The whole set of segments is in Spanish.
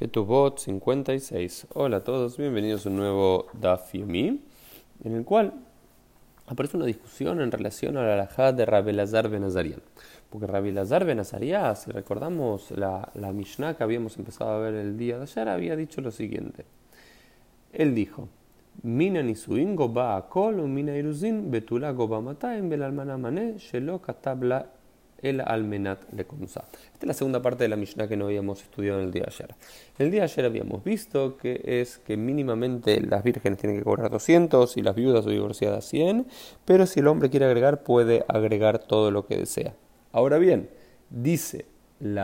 Ketubot 56. Hola a todos, bienvenidos a un nuevo Daf Yomi, en el cual aparece una discusión en relación a la halajá de Rabbi Elazar Ben Azaria. Porque Rabbi Elazar Ben Azaria, si recordamos la Mishnah que habíamos empezado a ver el día de ayer, había dicho lo siguiente. Él dijo, Mina nisuin goba akol, mina erusin betula goba matayim bel almana mané, shelo katabla el almenat le kunsa. Esta es la segunda parte de la Mishnah que no habíamos estudiado en el día de ayer. El día de ayer habíamos visto que mínimamente las vírgenes tienen que cobrar 200 y las viudas o divorciadas 100, pero si el hombre quiere agregar, puede agregar todo lo que desea. Ahora bien, dice el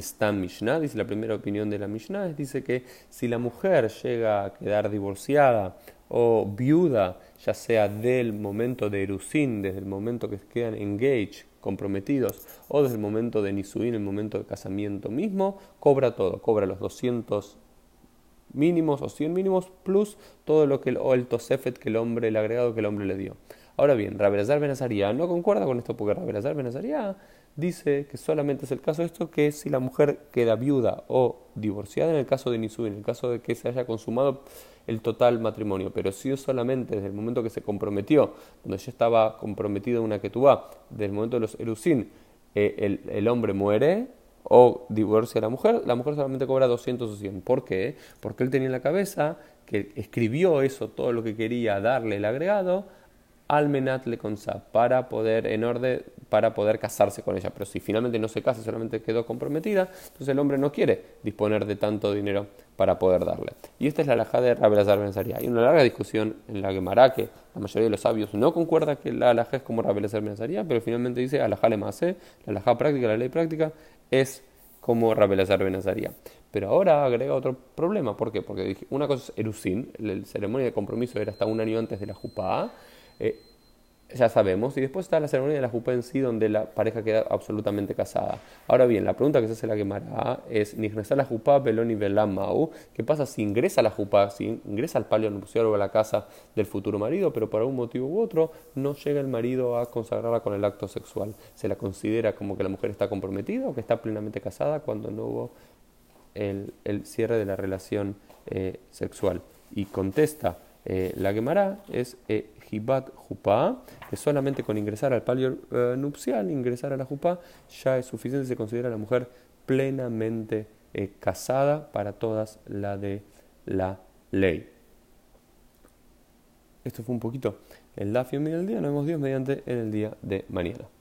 Stam Mishnah, dice la primera opinión de la Mishnah, dice que si la mujer llega a quedar divorciada o viuda, ya sea del momento de Erusin, desde el momento que quedan engaged, comprometidos, o desde el momento de nisuin, el momento de casamiento mismo, cobra todo, cobra los 200 mínimos o 100 mínimos, plus todo lo que el tosefet que el hombre, el agregado que el hombre le dio. Ahora bien, Rabbi Elazar Ben Azaria no concuerda con esto, porque Rabbi Elazar Ben Azaria dice que solamente es el caso de esto, que si la mujer queda viuda o divorciada en el caso de nisuin, en el caso de que se haya consumado el total matrimonio, pero si es solamente desde el momento que se comprometió, donde ya estaba comprometida una ketubah, desde el momento de los erusin, el hombre muere o divorcia a la mujer solamente cobra 200 o 100. ¿Por qué? Porque él tenía en la cabeza que escribió eso, todo lo que quería darle el agregado, almenat le consa, para poder casarse con ella. Pero si finalmente no se casa, solamente quedó comprometida, entonces el hombre no quiere disponer de tanto dinero para poder darle. Y esta es la halajá de Rabbi Elazar Ben Azaria. Hay una larga discusión en la Gemara que la mayoría de los sabios no concuerda que la halajá es como Rabbi Elazar Ben Azaria, pero finalmente dice halajá le masé, la halajá práctica, la ley práctica es como Rabbi Elazar Ben Azaria. Pero ahora agrega otro problema. ¿Por qué? Porque dije, una cosa es erusin, la ceremonia de compromiso era hasta un año antes de la chuppah, ya sabemos, y después está la ceremonia de la chuppah en sí, donde la pareja queda absolutamente casada. Ahora bien, la pregunta que se hace la Gemara es, ¿nichnesá la chuppah veloni velamau? ¿Qué pasa si ingresa la chuppah, si ingresa al palio nupcial o a la casa del futuro marido, pero por algún motivo u otro no llega el marido a consagrarla con el acto sexual? ¿Se la considera como que la mujer está comprometida o que está plenamente casada cuando no hubo el cierre de la relación sexual? Y contesta, la Gemara es Hibat chuppah, que solamente con ingresar al palio nupcial, ingresar a la chuppah, ya es suficiente, se considera la mujer plenamente casada para todas la de la ley. Esto fue un poquito el Daf Yomi del día, nos vemos Dios mediante en el día de mañana.